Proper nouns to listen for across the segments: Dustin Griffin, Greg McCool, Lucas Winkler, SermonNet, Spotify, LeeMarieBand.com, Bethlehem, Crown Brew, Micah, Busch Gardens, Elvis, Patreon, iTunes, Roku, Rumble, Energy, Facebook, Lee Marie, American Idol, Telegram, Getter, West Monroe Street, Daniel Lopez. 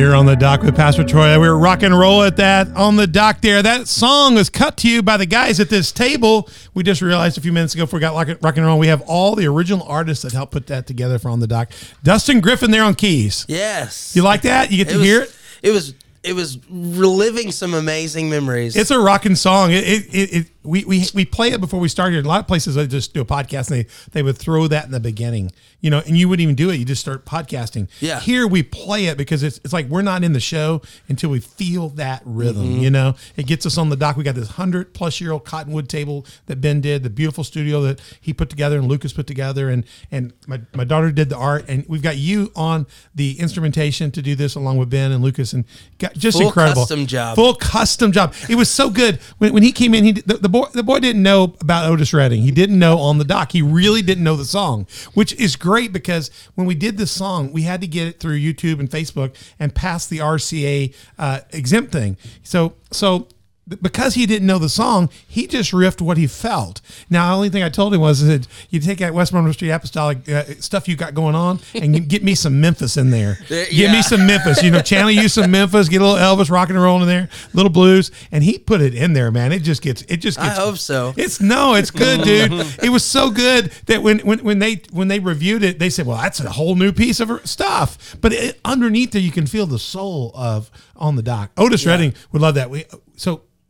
here on The Dock with Pastor Troy. We were rock and roll at that on the dock there. That song is cut to you by the guys at this table. We just realized a few minutes ago, if we got rock and roll, we have all the original artists that helped put that together for On the Dock. Dustin Griffin there on keys. Yes. You like that? You get to hear it? It was reliving some amazing memories. It's a rocking song. We play it before we start here. A lot of places I just do a podcast and they would throw that in the beginning, you know, and you wouldn't even do it. You just start podcasting. Yeah. Here we play it because it's like we're not in the show until we feel that rhythm, mm-hmm. you know. It gets us on the dock. We got this 100-plus-year-old cottonwood table that Ben did, the beautiful studio that he put together and Lucas put together, and my daughter did the art, and we've got you on the instrumentation to do this along with Ben and Lucas, and got just full incredible. Full custom job. It was so good. When he came in, the boy didn't know about Otis Redding. He didn't know On the Dock. He really didn't know the song, which is great because when we did this song, we had to get it through YouTube and Facebook and pass the RCA exempt thing. So because he didn't know the song, he just riffed what he felt. Now, the only thing I told him was that you take that West Monroe Street apostolic stuff you got going on and you get me some Memphis in there. Give me some Memphis. You know, channel you some Memphis, get a little Elvis rock and roll in there, little blues. And he put it in there, man. It just gets. I hope so. It's good, dude. It was so good that when they reviewed it, they said, well, that's a whole new piece of stuff. But underneath there, you can feel the soul of On the Dock. Otis Redding would love that.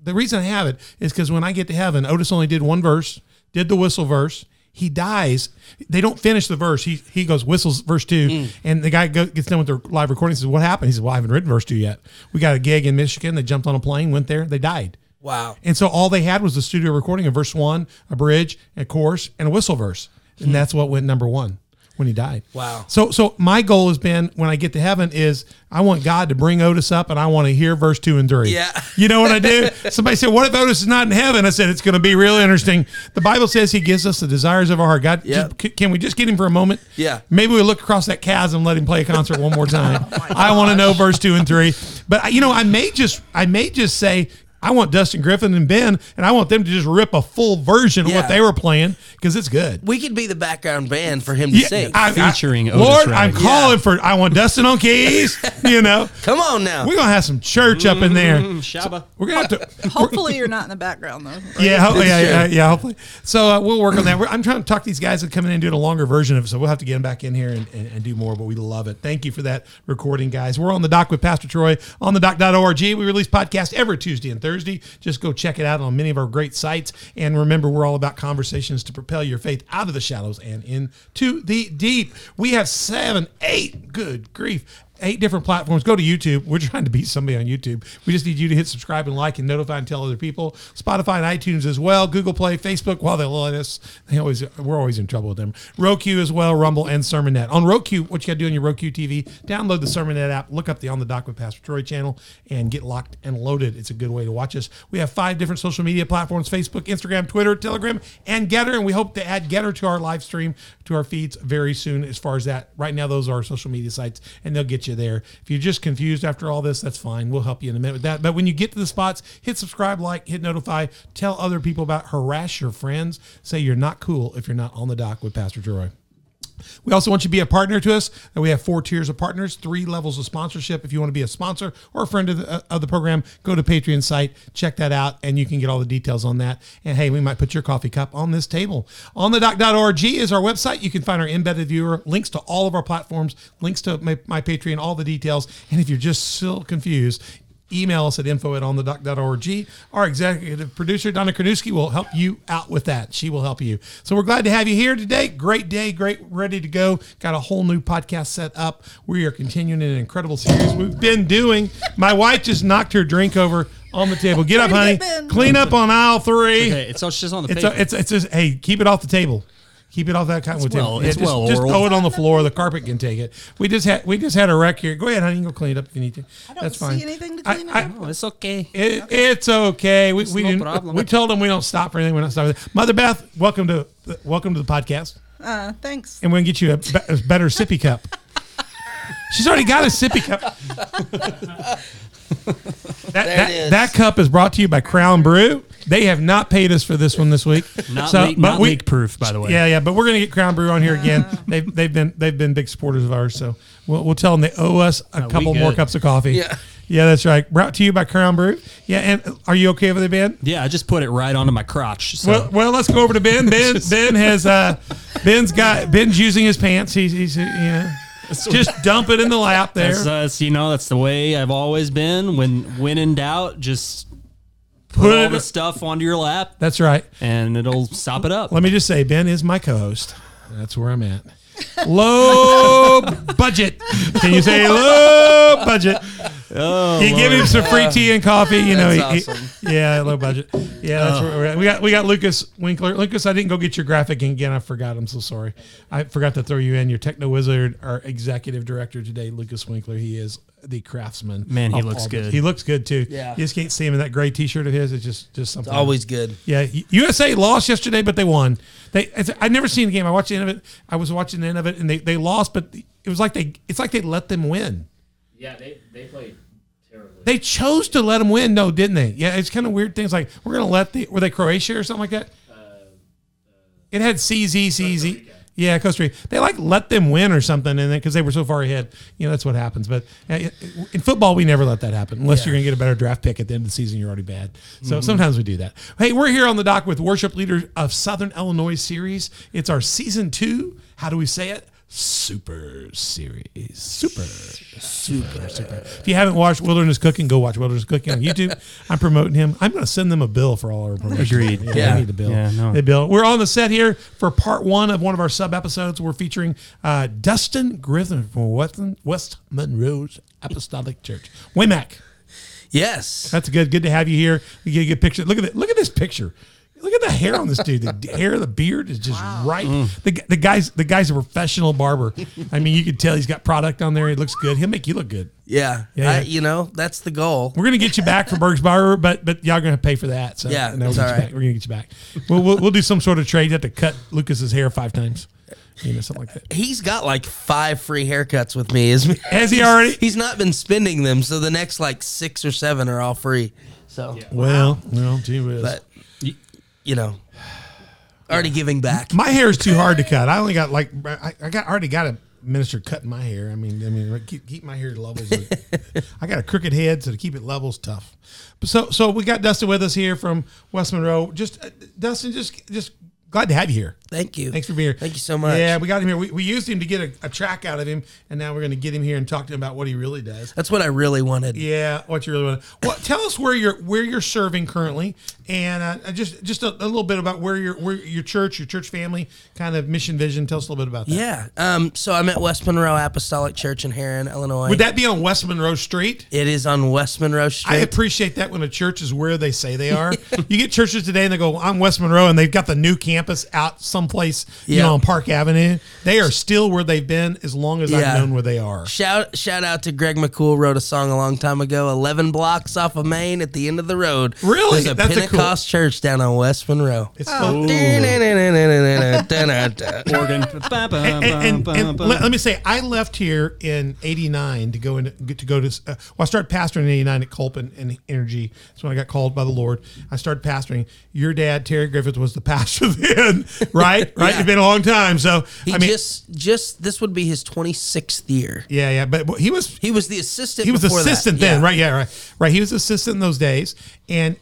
The reason I have it is because when I get to heaven, Otis only did one verse, did the whistle verse. He dies. They don't finish the verse. He goes, whistles verse 2, and the guy gets done with their live recording and says, what happened? He says, well, I haven't written verse 2 yet. We got a gig in Michigan. They jumped on a plane, went there. They died. Wow. And so all they had was the studio recording of verse 1, a bridge, a chorus, and a whistle verse. And that's what went number 1 when he died. Wow. So my goal has been when I get to heaven is I want God to bring Otis up and I want to hear verse 2 and 3. Yeah. You know what I do? Somebody said, what if Otis is not in heaven? I said, it's going to be real interesting. The Bible says he gives us the desires of our heart. God, can we just get him for a moment? Yeah. Maybe we look across that chasm, let him play a concert one more time. Oh, I want to know verse 2 and 3, but I may just say, I want Dustin Griffin and Ben, and I want them to just rip a full version of what they were playing because it's good. We could be the background band for him to sing. Featuring Otis Lord, Redding. I'm calling for, I want Dustin on keys, you know. Come on now. We're going to have some church up in there. Shabba. So we're going to have to. Hopefully you're not in the background, though. Right? Hopefully. So we'll work on that. I'm trying to talk to these guys that come in and do a longer version of it, so we'll have to get them back in here and do more, but we love it. Thank you for that recording, guys. We're on The Dock with Pastor Troy, OnTheDock.org. We release podcasts every Tuesday and Thursday. Just go check it out on many of our great sites. And remember, we're all about conversations to propel your faith out of the shallows and into the deep. We have 7, 8, good grief, 8 different platforms. Go to YouTube. We're trying to beat somebody on YouTube. We just need you to hit subscribe and like and notify and tell other people. Spotify and iTunes as well. Google Play, Facebook. While they let us, we're always in trouble with them. Roku as well, Rumble, and SermonNet. On Roku, what you got to do on your Roku TV, download the SermonNet app, look up the On the Dock with Pastor Troy channel, and get locked and loaded. It's a good way to watch us. We have 5 different social media platforms, Facebook, Instagram, Twitter, Telegram, and Getter, and we hope to add Getter to our live stream, to our feeds very soon as far as that. Right now, those are our social media sites, and they'll get you there. If you're just confused after all this, that's fine. We'll help you in a minute with that. But when you get to the spots, hit subscribe, like, hit notify, tell other people about, harass your friends, say you're not cool if you're not on the dock with Pastor Troy. We also want you to be a partner to us. And we have 4 tiers of partners, 3 levels of sponsorship. If you want to be a sponsor or a friend of the program, go to Patreon site, check that out, and you can get all the details on that. And, hey, we might put your coffee cup on this table. OnTheDock.org is our website. You can find our embedded viewer, links to all of our platforms, links to my Patreon, all the details. And if you're just still confused, email us at info@onthedock.org. Our executive producer, Donna Kranuski, will help you out with that. She will help you. So we're glad to have you here today. Great day, great, ready to go. Got a whole new podcast set up. We are continuing an incredible series we've been doing. My wife just knocked her drink over on the table. Get up, honey. Clean up on aisle 3. Okay, it's just on the table. It's just, hey, keep it off the table. Keep it off that cottonwood table. Just throw it on the floor. The carpet can take it. We just had a wreck here. Go ahead, honey. You can go clean it up if you need to. I don't see anything to clean up. No, it's okay. It's okay. We told them we don't stop for anything. We're not stopping. Mother Beth, welcome to the podcast. Thanks. And we're gonna get you a better sippy cup. She's already got a sippy cup. That cup is brought to you by Crown Brew. They have not paid us for this one this week. Not leak proof, by the way. Yeah, but we're gonna get Crown Brew on here again. They've been big supporters of ours, so We'll tell them they owe us a couple more cups of coffee. Yeah. Yeah, that's right. Brought to you by Crown Brew. Yeah, and are you okay with it, Ben? Yeah, I just put it right onto my crotch. So. Well, let's go over to Ben. Ben's using his pants. He's yeah. Just dump it in the lap there. That's the way I've always been. When in doubt, just put all the stuff onto your lap. That's right, and it'll sop it up. Let me just say, Ben is my co-host. That's where I'm at. Low budget. Can you say low budget? Oh, you give him some free tea and coffee. You know, awesome. Yeah, low budget. Yeah, that's where we're at. We got Lucas Winkler. Lucas, I didn't go get your graphic again. I forgot. I'm so sorry. I forgot to throw you in. Your techno wizard, our executive director today, Lucas Winkler. He is the craftsman. Man, he looks good. He looks good too. Yeah, you just can't see him in that gray T-shirt of his. It's just something. It's always good. Yeah, USA lost yesterday, but they won. I'd never seen the game. I watched the end of it. I was watching the end of it, and they lost, but it was like they let them win. Yeah, they played terribly. They chose to let them win, though, didn't they? Yeah, it's kind of weird things like we're going to let the – were they Croatia or something like that? It had CZ. Yeah, Costa Rica. They let them win or something because they were so far ahead. You know, that's what happens. But in football, we never let that happen unless you're going to get a better draft pick at the end of the season. You're already bad. So sometimes we do that. Hey, we're here on the dock with Worship Leaders of Southern Illinois series. It's our season 2. How do we say it? Super series. Super. If you haven't watched Wilderness Cooking, go watch Wilderness Cooking on YouTube. I'm promoting him. I'm going to send them a bill for all our promotions. Agreed. Yeah. They need a bill. Yeah, no. They bill. We're on the set here for part 1 of one of our sub-episodes. We're featuring Dustin Griffin from West Monroe's Apostolic Church. WMAC. Yes. That's good. Good to have you here. You get a good picture. Look at this picture. Look at the hair on this dude. The hair, the beard is just right. Mm. The guy's a professional barber. I mean, you can tell he's got product on there. He looks good. He'll make you look good. Yeah. That's the goal. We're gonna get you back for Berg's Barber, but y'all gonna pay for that. So yeah, that's all right. We're gonna get you back. We'll do some sort of trade. You have to cut Lucas's hair 5 times. You know, something like that. He's got 5 free haircuts with me. Has he already? He's not been spending them, so the next 6 or 7 are all free. So yeah. Well, gee whiz. But, already giving back. My hair is too hard to cut. I only got I already got a minister cutting my hair. I mean, keep my hair level. I got a crooked head, so to keep it level is tough. So we got Dustin with us here from West Monroe. Dustin, just glad to have you here. Thank you. Thanks for being here. Thank you so much. Yeah, we got him here. We used him to get a track out of him, and now we're going to get him here and talk to him about what he really does. That's what I really wanted. Yeah, what you really wanted. Well, tell us where you're serving currently, and just a little bit about where your church family kind of mission vision. Tell us a little bit about that. Yeah. So I'm at West Monroe Apostolic Church in Herrin, Illinois. Would that be on West Monroe Street? It is on West Monroe Street. I appreciate that when a church is where they say they are. You get churches today, and they go, "I'm West Monroe," and they've got the new campus out someplace, on Park Avenue. They are still where they've been as long as I've known where they are. Shout out to Greg McCool, wrote a song a long time ago, 11 blocks off of Maine at the end of the road. Really? There's a Pentecost church down on West Monroe. It's cool. And let me say, I left here in 89 to go to I started pastoring in 89 at Culpin and Energy. That's when I got called by the Lord. I started pastoring. Your dad, Terry Griffith, was the pastor then, right? Yeah. It's been a long time, so he this would be his 26th year. Yeah, but he was the assistant. He was assistant then, right? Yeah, right. He was assistant in those days, and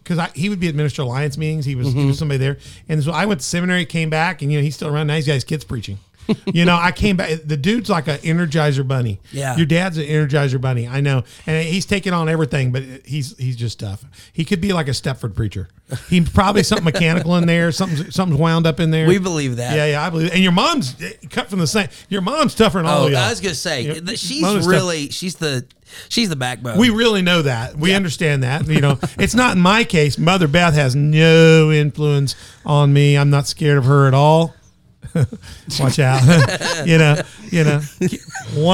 because he would be at Minister Alliance meetings, he was somebody there, and so I went to seminary, came back, and he's still around now. He's got his kids preaching. I came back. The dude's like an Energizer bunny. Yeah. Your dad's an Energizer bunny. I know. And he's taking on everything, but he's just tough. He could be like a Stepford preacher. He's probably something mechanical in there. Something's wound up in there. We believe that. Yeah, I believe it. And your mom's cut from the same. Your mom's tougher than all of y'all. I was going to say, she's really, she's the backbone. We really know that. We understand that. It's not in my case. Mother Beth has no influence on me. I'm not scared of her at all. Watch out. One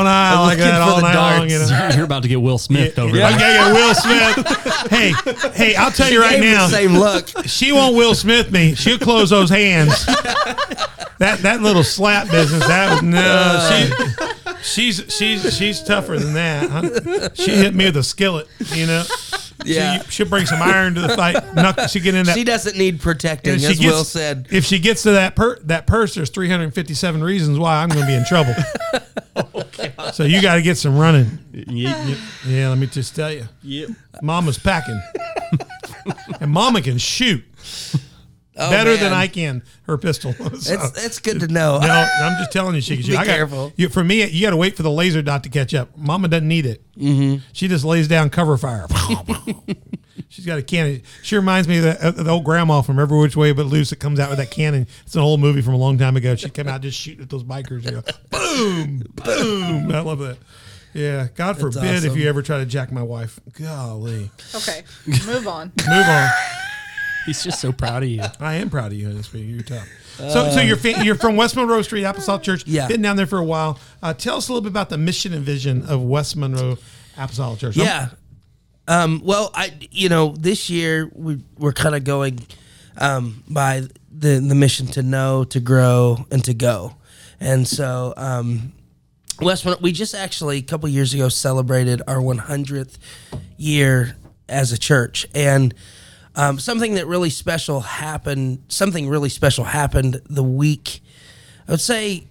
eye like that all night long. You're about to get Will Smith over there. Yeah, Will Smith. Hey, I'll tell you right now. Same look. She won't Will Smith me. She'll close those hands. That little slap business. That was no. She's tougher than that. Huh? She hit me with a skillet. Yeah, she'll bring some iron to the fight. She get in that. She doesn't need protecting, as Will said. If she gets to that purse, there's 357 reasons why I'm going to be in trouble. Okay. So you got to get some running. Yep. Yeah, let me just tell you. Yep. Mama's packing. And Mama can shoot. Oh, better man. Than I can, her pistol. So, that's good to know. No, I'm just telling you, she can shoot. Be careful. For me, you got to wait for the laser dot to catch up. Mama doesn't need it. Mm-hmm. She just lays down cover fire. She's got a cannon. She reminds me of the old grandma from Every Which Way But Loose that comes out with that cannon. It's an old movie from a long time ago. She came out just shooting at those bikers. You know, boom, boom. I love that. Yeah, God that's forbid awesome. If you ever try to jack my wife. Golly. Okay, move on. Move on. He's just so proud of you. I am proud of you, Huddersfield. You're tough. So you're from West Monroe Street, Apostolic Church. Yeah. Been down there for a while. Tell us a little bit about the mission and vision of West Monroe Apostolic Church. Yeah. Well, this year we're kind of going by the mission to know, to grow, and to go. And so West Monroe, we just actually a couple years ago celebrated our 100th year as a church. And Something really special happened the week, I would say,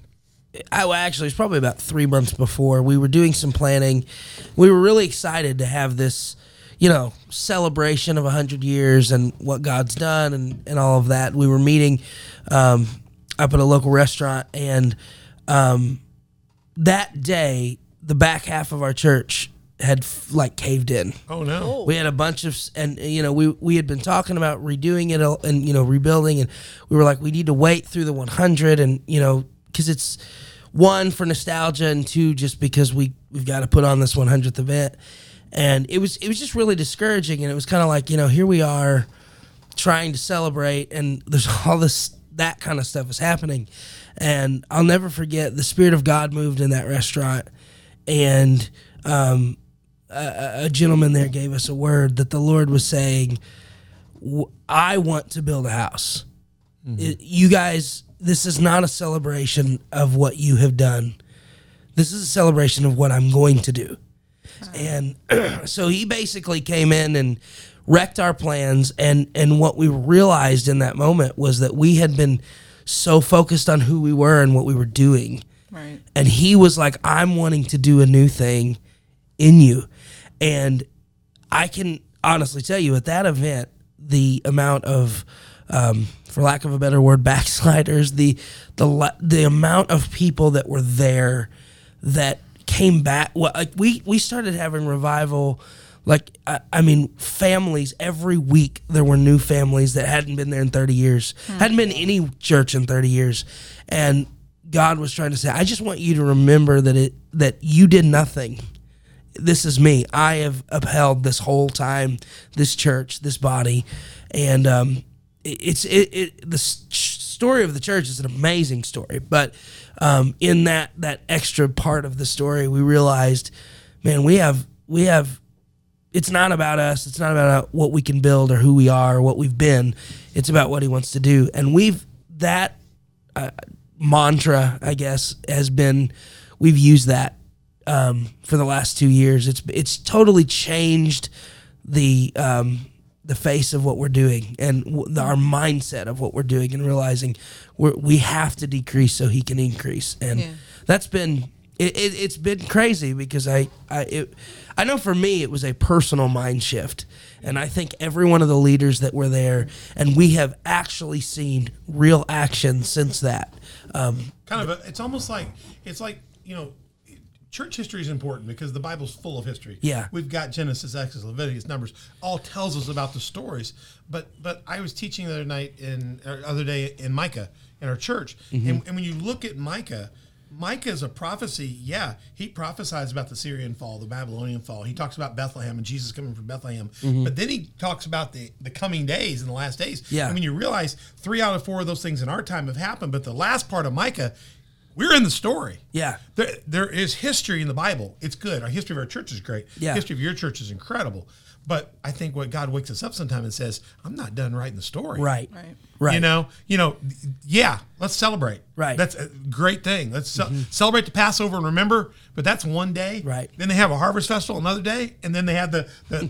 it was probably about 3 months before. We were doing some planning. We were really excited to have this, celebration of 100 years and what God's done and all of that. We were meeting up at a local restaurant, and that day, the back half of our church had caved in. Oh no. We had a bunch of, and we had been talking about redoing it and rebuilding, and we were like, we need to wait through the 100 and because it's one for nostalgia and two just because we've got to put on this 100th event. And it was just really discouraging, and it was kind of like, here we are trying to celebrate and there's all this that kind of stuff is happening. And I'll never forget the Spirit of God moved in that restaurant, and a gentleman there gave us a word that the Lord was saying, I want to build a house. Mm-hmm. You guys, this is not a celebration of what you have done. This is a celebration of what I'm going to do. And so he basically came in and wrecked our plans. And what we realized in that moment was that we had been so focused on who we were and what we were doing. Right. And he was like, I'm wanting to do a new thing in you. And I can honestly tell you, at that event, the amount of, for lack of a better word, backsliders, the amount of people that were there that came back. Well, like we started having revival. Like families every week. There were new families that hadn't been there in 30 years, hadn't been any church in 30 years, and God was trying to say, I just want you to remember that you did nothing. This is me. I have upheld this whole time, this church, this body. And the story of the church is an amazing story. But in that extra part of the story, we realized, man, we have. It's not about us. It's not about what we can build or who we are or what we've been. It's about what He wants to do. And that mantra, I guess, has been, we've used that. For the last 2 years, it's totally changed the face of what we're doing and our mindset of what we're doing, and realizing we have to decrease so He can increase. And that's been it's been crazy, because I know for me it was a personal mind shift, and I think every one of the leaders that were there, and we have actually seen real action since that. It's almost like church history is important because the Bible's full of history. Yeah. We've got Genesis, Exodus, Leviticus, Numbers, all tells us about the stories. But I was teaching the other night in Micah in our church. Mm-hmm. And when you look at Micah is a prophecy. Yeah, he prophesies about the Syrian fall, the Babylonian fall. He talks about Bethlehem and Jesus coming from Bethlehem. Mm-hmm. But then he talks about the coming days and the last days. Yeah. And when you realize 3 out of 4 of those things in our time have happened, but the last part of Micah, we're in the story. Yeah. There is history in the Bible. It's good. Our history of our church is great. Yeah. History of your church is incredible. But I think what God wakes us up sometime and says, I'm not done writing the story. Right. Yeah, let's celebrate. Right. That's a great thing. Let's celebrate the Passover and remember, but that's one day. Right. Then they have a harvest festival another day, and then they have the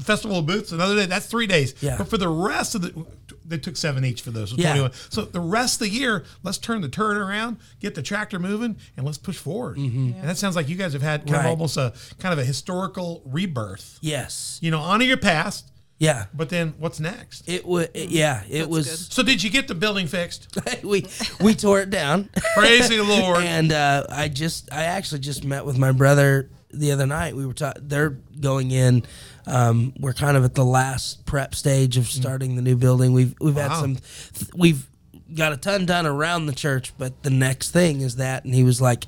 Festival of Booths another day. That's 3 days. Yeah. But for the rest of the they took seven each for those. So, 21. So the rest of the year, let's turn the turret around, get the tractor moving, and let's push forward. Mm-hmm. Yeah. And that sounds like you guys have had kind of almost a kind of a historical rebirth. Yes. You know, honor your past. Yeah. But then what's next? It was good. So did you get the building fixed? we tore it down. Praise the Lord. And I actually just met with my brother the other night. We were they're going in. We're kind of at the last prep stage of starting the new building. We've got a ton done around the church, but the next thing is that. And he was like,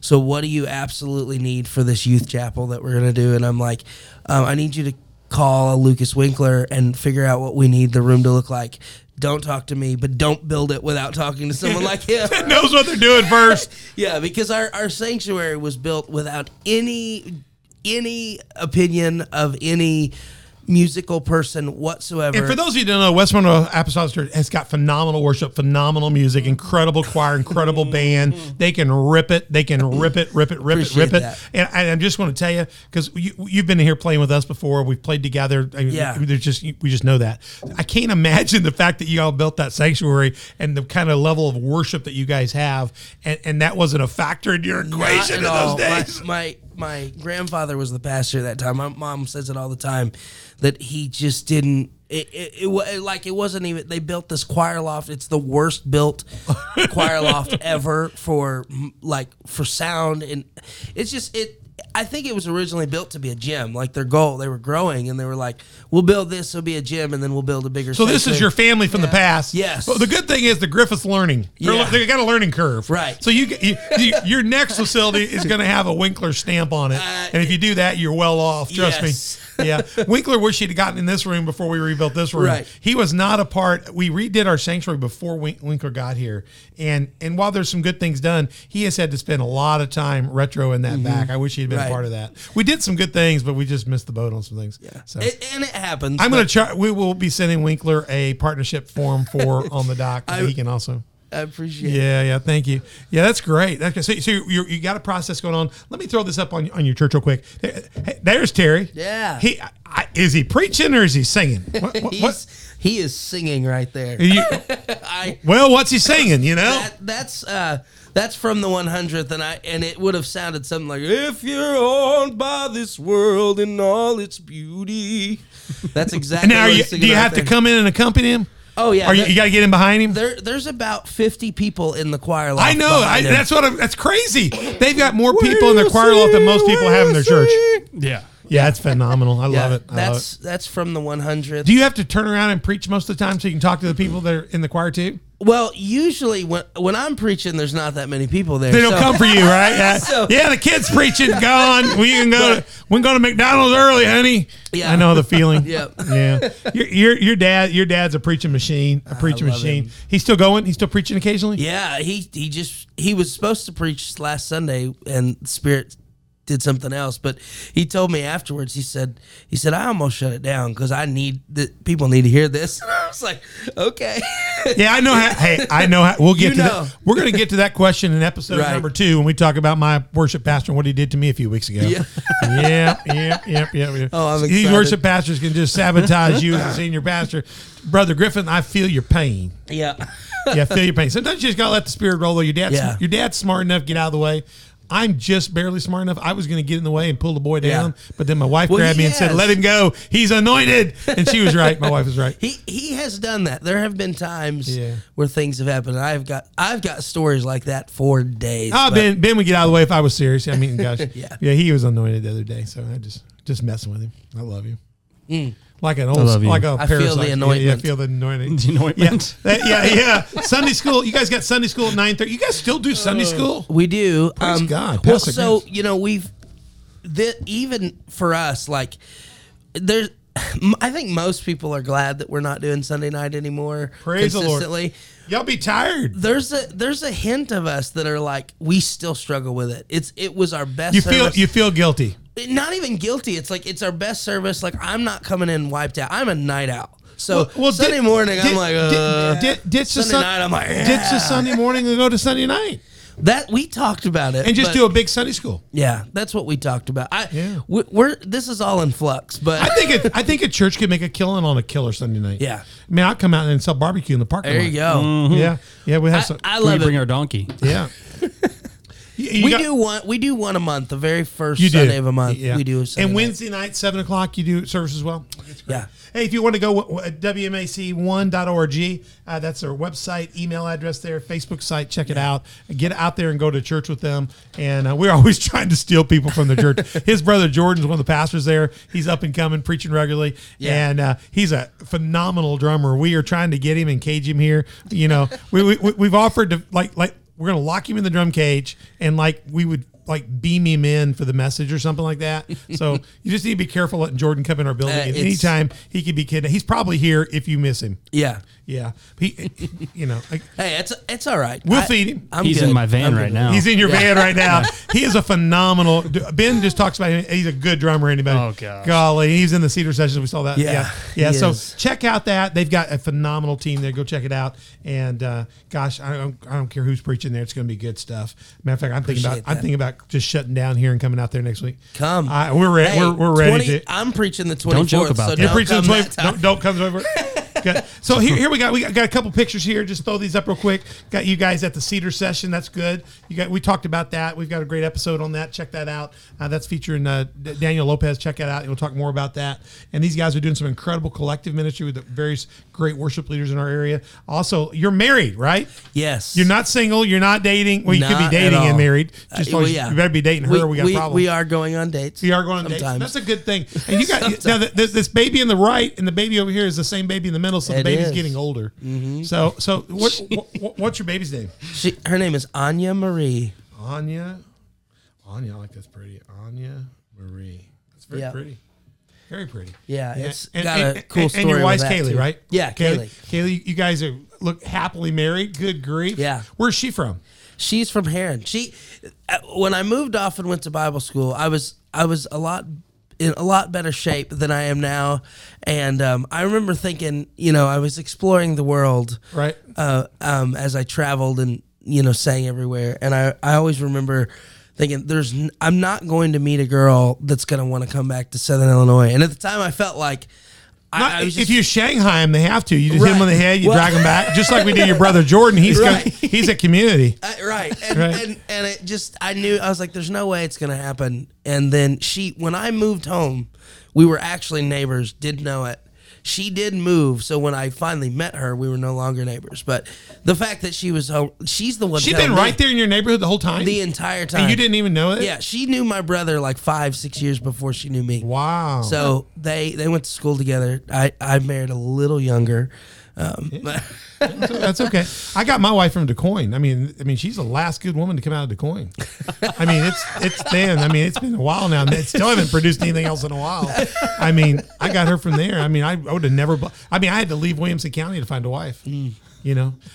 so what do you absolutely need for this youth chapel that we're going to do? And I'm like, I need you to call Lucas Winkler and figure out what we need the room to look like. Don't talk to me, but don't build it without talking to someone like him. That knows what they're doing first. Yeah, because our sanctuary was built without any opinion of any musical person whatsoever. And for those of you who don't know, West Monroe Apostolic Church has got phenomenal worship, phenomenal music, incredible choir, incredible band. They can rip it. They can rip it. And I just want to tell you, because you've been here playing with us before. We've played together. Yeah. We just know that. I can't imagine the fact that you all built that sanctuary and the kind of level of worship that you guys have. And that wasn't a factor in your equation in those days. My grandfather was the pastor that time. My mom says it all the time, that he just didn't. It wasn't even. They built this choir loft. It's the worst built choir loft ever for sound, and it's just it. I think it was originally built to be a gym. Like their goal, they were growing, and they were like, "We'll build this. It'll be a gym, and then we'll build a bigger." So this is your family from the past. Yes. Well, the good thing is the Griffiths learning. They got a learning curve, right? So your next facility is going to have a Winkler stamp on it, and if you do that, you're well off. Trust me. Yeah. Winkler wished he'd gotten in this room before we rebuilt this room. Right. He was not a part. We redid our sanctuary before Winkler got here, and while there's some good things done, he has had to spend a lot of time retroing that back. I wish he'd been part of that. We did some good things, but we just missed the boat on some things. Yeah, so. And it happens. We will be sending Winkler a partnership form for On the Dock. He can also. I appreciate it. Yeah, thank you. Yeah, that's great. So you got a process going on. Let me throw this up on your church real quick. There's Terry. Yeah. Is he preaching or is he singing? He is singing right there. What's he singing? You know, that's from the 100th, and it would have sounded something like, "If you're owned by this world and all its beauty." That's exactly. Now, do you have to come in and accompany him? Oh yeah, you got to get in behind him. There's about 50 people in the choir loft. I know. That's crazy. They've got more people in their choir loft than most people have in their church. Yeah. Yeah, that's phenomenal. I love it. That's from the 100th. Do you have to turn around and preach most of the time so you can talk to the people that are in the choir too? Well, usually when I'm preaching, there's not that many people there. They don't come for you, right? Yeah, the kid's preaching, gone. We can go to McDonald's early, honey. Yeah. I know the feeling. Yep. Yeah. Your dad's a preaching machine. Him. He's still going? He's still preaching occasionally? Yeah, he was supposed to preach last Sunday and the Spirit did something else, but he told me afterwards. He said I almost shut it down because people need to hear this. And I was like, okay. Yeah, I know. We'll get to that. We're going to get to that question in episode number 2 when we talk about my worship pastor and what he did to me a few weeks ago. Yeah, yeah. Oh, I'm excited. These worship pastors can just sabotage you as a senior pastor, Brother Griffin. I feel your pain. Yeah, I feel your pain. Sometimes you just got to let the Spirit roll. Though your dad's smart enough, get out of the way. I'm just barely smart enough. I was going to get in the way and pull the boy down, but then my wife grabbed me and said, "Let him go. He's anointed." And she was right. My wife was right. He has done that. There have been times where things have happened. I've got stories like that for days. Ben would get out of the way if I was serious. I mean, gosh, yeah, he was anointed the other day, so I just messing with him. I love you. Mm. Like an old, like a parasite. I feel the anointing. Yeah, I feel the anointing. Yeah. Sunday school. You guys got Sunday school at 9:30. You guys still do Sunday school? We do. Praise God. Well, so you know, even for us, like there's. I think most people are glad that we're not doing Sunday night anymore. Praise consistently. The Lord. Y'all be tired. There's a hint of us that are like, we still struggle with it. It was our best. You feel guilty. Not even guilty. It's like it's our best service. Like I'm not coming in wiped out. I'm a night owl. So Sunday morning, I'm like ditch the Sunday night. I'm like ditch the Sunday morning and go to Sunday night. That we talked about it, and just do a big Sunday school. Yeah, that's what we talked about. This is all in flux, but I think a church could make a killing on a killer Sunday night. Yeah, I mean, I'd come out and sell barbecue in the parking lot. There you go. Mm-hmm. Yeah, we have some. I love it. We bring our donkey. Yeah. We do one a month, the very first Sunday of a month. Yeah. We do a Sunday. And Wednesday night, 7 o'clock, you do service as well? Yeah. Hey, if you want to go, WMAC1.org, that's their website, email address there, Facebook site, check it out. Get out there and go to church with them. And we're always trying to steal people from the church. His brother Jordan's one of the pastors there. He's up and coming, preaching regularly. Yeah. And he's a phenomenal drummer. We are trying to get him and cage him here. You know, we've offered to, like, we're going to lock him in the drum cage, and we would beam him in for the message or something like that. So you just need to be careful letting Jordan come in our building at any time. He could be kidding. He's probably here if you miss him. Yeah. Yeah. Hey, it's all right. We'll feed him. He's in my van right now. He's in your van right now. He is a phenomenal. Ben just talks about him. He's a good drummer. Anybody? Oh, gosh. Golly. He's in the Cedar Sessions. We saw that. Yeah. So check out that. They've got a phenomenal team there. Go check it out. And gosh, I don't care who's preaching there. It's going to be good stuff. Matter of fact, I'm thinking about just shutting down here and coming out there next week. Come. We're ready. Hey, we're ready. I'm preaching the 24th. Don't joke about that. You're preaching the 24th. Don't come over. Okay. So here we got a couple pictures here. Just throw these up real quick. Got you guys at the Cedar Session. That's good. We talked about that. We've got a great episode on that. Check that out. That's featuring Daniel Lopez. Check that out. We'll talk more about that. And these guys are doing some incredible collective ministry with the various great worship leaders in our area. Also, you're married, right? Yes. You're not single. You're not dating. Well, you could be dating and married. Just you better be dating her. Or we got problems. We are going on dates. We are going on sometimes. Dates. That's a good thing. And you got now this baby in the right and the baby over here is the same baby in the middle. So the baby's getting older. Mm-hmm. So what's your baby's name? Her name is Anya Marie. Anya, I like that's pretty. Anya Marie. That's very pretty. Very pretty. Yeah, it's got a cool story. And your wife's Kaylee, right? Yeah, Kaylee, you guys are happily married. Good grief. Yeah. Where's she from? She's from Herrin. When I moved off and went to Bible school, I was in a lot better shape than I am now. And I remember thinking, I was exploring the world as I traveled and, sang everywhere. And I always remember thinking, I'm not going to meet a girl that's going to want to come back to Southern Illinois. And at the time I felt like, if you Shanghai them, they have to. You just hit them on the head, drag them back, just like we did your brother Jordan. He's he's a community, And it just, I was like, there's no way it's gonna happen. And then when I moved home, we were actually neighbors. Didn't know it. She did move, so when I finally met her, we were no longer neighbors. But the fact that she was home, she's the one. She'd been right there in your neighborhood the whole time? The entire time. And you didn't even know it? Yeah, she knew my brother 5-6 years before she knew me. Wow. So they went to school together. I married a little younger. That's okay. I got my wife from De Quoin. I mean, she's the last good woman to come out of De Quoin. I mean, it's been a while now. They still haven't produced anything else in a while. I mean, I got her from there. I mean, I would have never. I mean, I had to leave Williamson County to find a wife. Mm.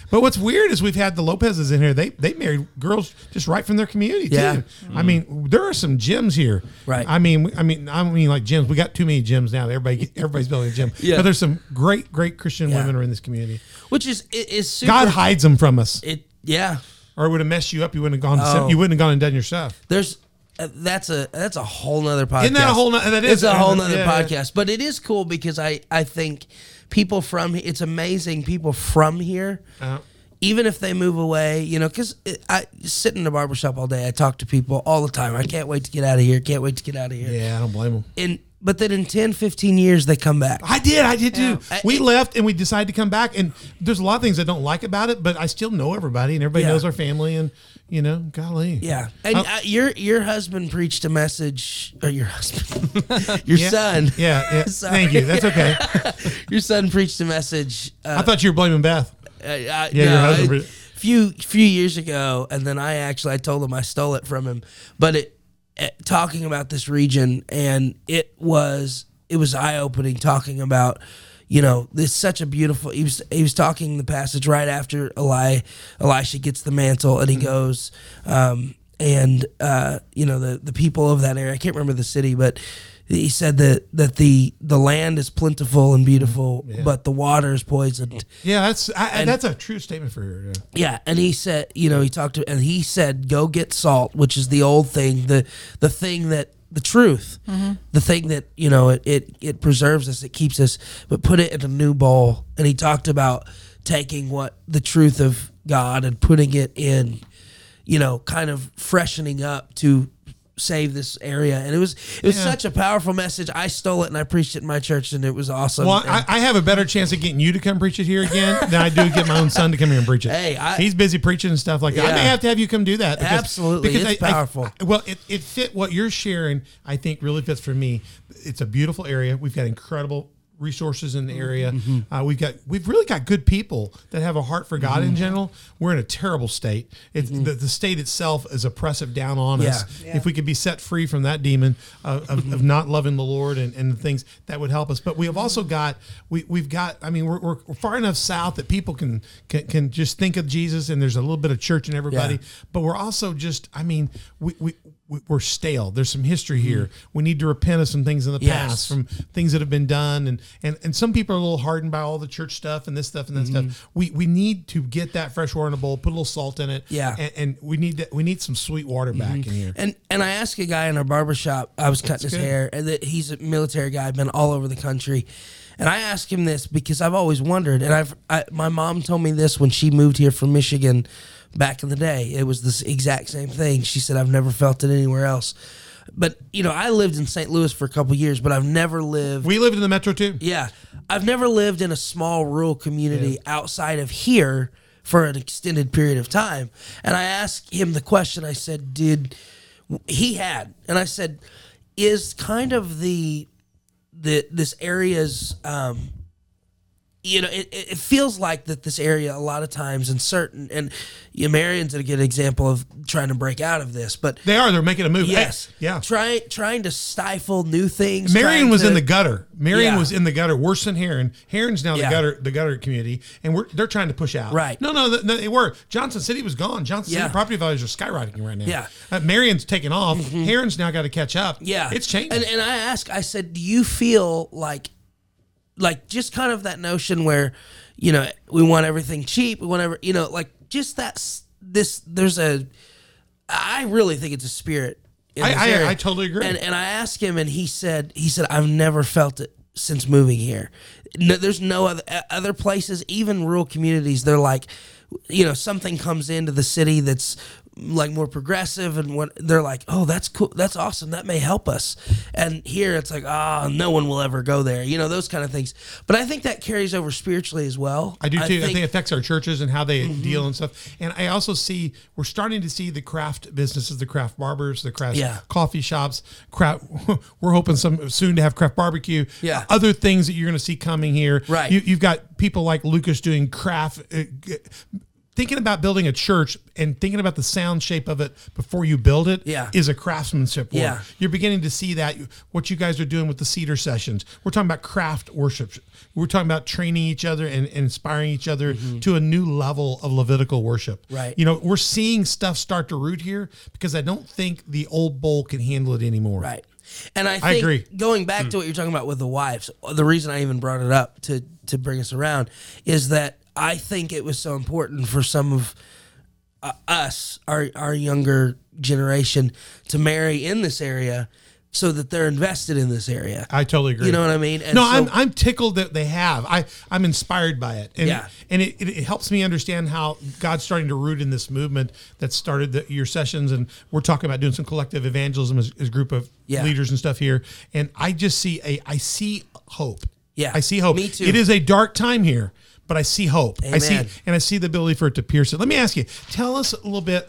But what's weird is we've had the Lopez's in here. They married girls just right from their community too. Mm. I mean, there are some gyms here. Right. I mean, like gyms. We got too many gyms now. Everybody's building a gym. Yeah. But there's some great Christian women are in this community. Which is super, God hides them from us. Or it would have messed you up. You wouldn't have gone. You wouldn't have gone and done your stuff. That's a whole nother podcast. Isn't that a whole nother? That is a whole nother podcast. Yeah. But it is cool because I think. It's amazing. People from here, even if they move away, because I sit in the barbershop all day. I talk to people all the time. I can't wait to get out of here. Yeah, I don't blame them. But then in 10, 15 years, they come back. I did too. We left and we decided to come back. And there's a lot of things I don't like about it, but I still know everybody and everybody knows our family and, golly. Yeah. And your husband preached a message, or your husband, your son. Yeah. Thank you. That's okay. Your son preached a message. I thought you were blaming Beth. Your husband. A few years ago. And then I told him I stole it from him, but talking about this region, and it was eye opening talking about, it's such a beautiful, he was talking the passage right after Elisha gets the mantle, and he goes, the people of that area, I can't remember the city, but he said that the land is plentiful and beautiful, but the water is poisoned. Yeah, that's a true statement for her. Yeah. And he said, he talked to, and he said, go get salt, which is the old thing, the thing that the truth, the thing that it preserves us, it keeps us, but put it in a new bowl. And he talked about taking what the truth of God and putting it in, kind of freshening up to save this area. And it was such a powerful message. I stole it and I preached it in my church, and it was awesome. Well, I have a better chance of getting you to come preach it here again than I do get my own son to come here and preach it. Hey, he's busy preaching and stuff like that. I may have to have you come do that. Because it's powerful. It fit what you're sharing, I think, really fits for me. It's a beautiful area. We've got incredible resources in the area. We've really got good people that have a heart for God in general. We're in a terrible state. It's the state itself is oppressive down on us. Yeah. If we could be set free from that demon of not loving the Lord and things, that would help us. But we have also got, we're far enough south that people can just think of Jesus, and there's a little bit of church in everybody, but we're also just, we're stale. There's some history here. We need to repent of some things in the past, from things that have been done. And some people are a little hardened by all the church stuff and this stuff and that stuff. We need to get that fresh water in a bowl, put a little salt in it. Yeah. And we need some sweet water back in here. And I asked a guy in our barbershop, I was cutting his hair, and he's a military guy, been all over the country. And I asked him this because I've always wondered, and my mom told me this when she moved here from Michigan back in the day. It was this exact same thing. She said, I've never felt it anywhere else. But, I lived in St. Louis for a couple of years, but I've never lived... We lived in the metro, too. Yeah. I've never lived in a small rural community outside of here for an extended period of time. And I asked him the question, I said, I said, is kind of this area's... it feels like that this area a lot of times in certain, and Marion's a good example of trying to break out of this, but they're making a move. Yes. Hey, yeah. Trying to stifle new things. Marion was in the gutter. Marion was in the gutter worse than Herrin. Herrin's now the gutter community, and they're trying to push out. Right. No, they were. Johnson City was gone. Johnson City property values are skyrocketing right now. Yeah. Marion's taking off. Herrin's now got to catch up. Yeah. It's changing. And I asked, I said, do you feel like just kind of that notion where, we want everything cheap, I really think it's a spirit. I totally agree. And I asked him, and he said, I've never felt it since moving here. No, there's no other places, even rural communities. They're like, something comes into the city that's like more progressive, and what they're like, oh, that's cool, that's awesome, that may help us. And here it's like, no one will ever go there, those kind of things. But I think that carries over spiritually as well. I do too. I think it affects our churches and how they deal and stuff. And I also see, we're starting to see the craft businesses, the craft barbers, the craft coffee shops, we're hoping soon to have craft barbecue, other things that you're going to see coming here. Right. You've got people like Lucas doing craft, thinking about building a church and thinking about the sound shape of it before you build it is a craftsmanship work. Yeah. You're beginning to see that, what you guys are doing with the Cedar Sessions. We're talking about craft worship. We're talking about training each other and inspiring each other to a new level of Levitical worship. Right. We're seeing stuff start to root here because I don't think the old bowl can handle it anymore. Right. And I think agree. Going back to what you're talking about with the wives, the reason I even brought it up to bring us around is that I think it was so important for some of us, our younger generation, to marry in this area so that they're invested in this area. I totally agree. You know what I mean? And I'm tickled that they have. I'm inspired by it. And, and it helps me understand how God's starting to root in this movement that started your sessions. And we're talking about doing some collective evangelism as a group of leaders and stuff here. And I just see I see hope. Yeah. I see hope. Me too. It is a dark time here, but I see hope. Amen. I see the ability for it to pierce it. Let me ask you, tell us a little bit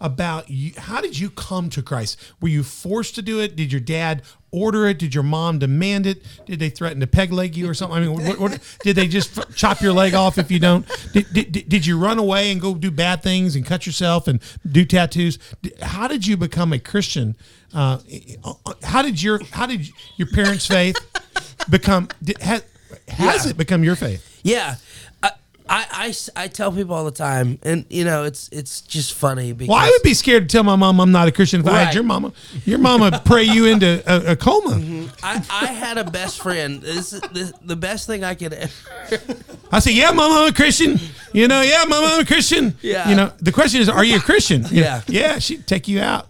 about you. How did you come to Christ? Were you forced to do it? Did your dad order it? Did your mom demand it? Did they threaten to peg leg you or something? I mean, what, did they just chop your leg off if you don't? Did you run away and go do bad things and cut yourself and do tattoos? How did you become a Christian? How did your parents' faith become? Has it become your faith? Yeah. I tell people all the time, and you know, it's just funny. Because, well, I would be scared to tell my mom I'm not a Christian if I had your mama. Your mama pray you into a coma. Mm-hmm. I had a best friend. This is the best thing I could ever. I say, yeah, mama, I'm a Christian. You know, yeah, mama, I'm a Christian. Yeah. You know, the question is, are you a Christian? You know, yeah, she'd take you out.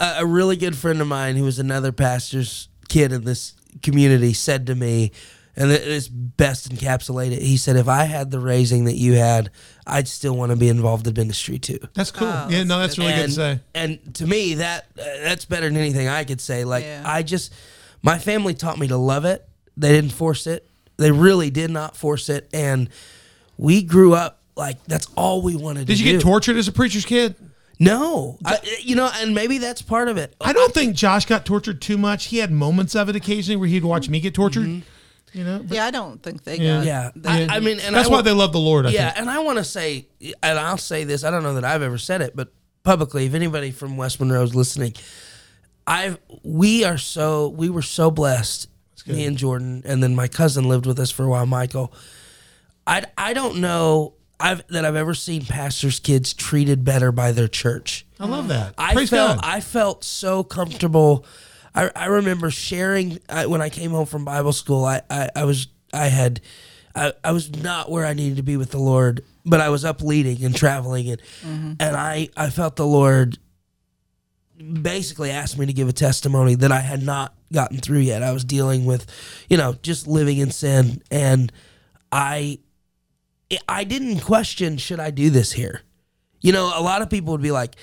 A really good friend of mine who was another pastor's kid in this community said to me, and it's best encapsulated. He said, if I had the raising that you had, I'd still want to be involved in ministry too. That's cool. Oh, yeah, no, that's really good to say. And to me, that's better than anything I could say. Like, yeah. My family taught me to love it. They didn't force it. They really did not force it. And we grew up, like, that's all we wanted to do. Did you get tortured as a preacher's kid? No. And maybe that's part of it. I don't think Josh got tortured too much. He had moments of it occasionally where he'd watch me get tortured. Mm-hmm. You know, but, I don't think they got. Yeah, I mean, and that's why they love the Lord. I think. And I want to say, and I'll say this. I don't know that I've ever said it, but publicly, if anybody from West Monroe is listening, we were so blessed. Me and Jordan, and then my cousin lived with us for a while, Michael. I don't know that I've ever seen pastors' kids treated better by their church. I love that. I felt so comfortable. I remember sharing when I came home from Bible school. I was not where I needed to be with the Lord, but I was up leading and traveling, and I felt the Lord basically asked me to give a testimony that I had not gotten through yet. I was dealing with, just living in sin, and I didn't question, should I do this here? You know, a lot of people would be like,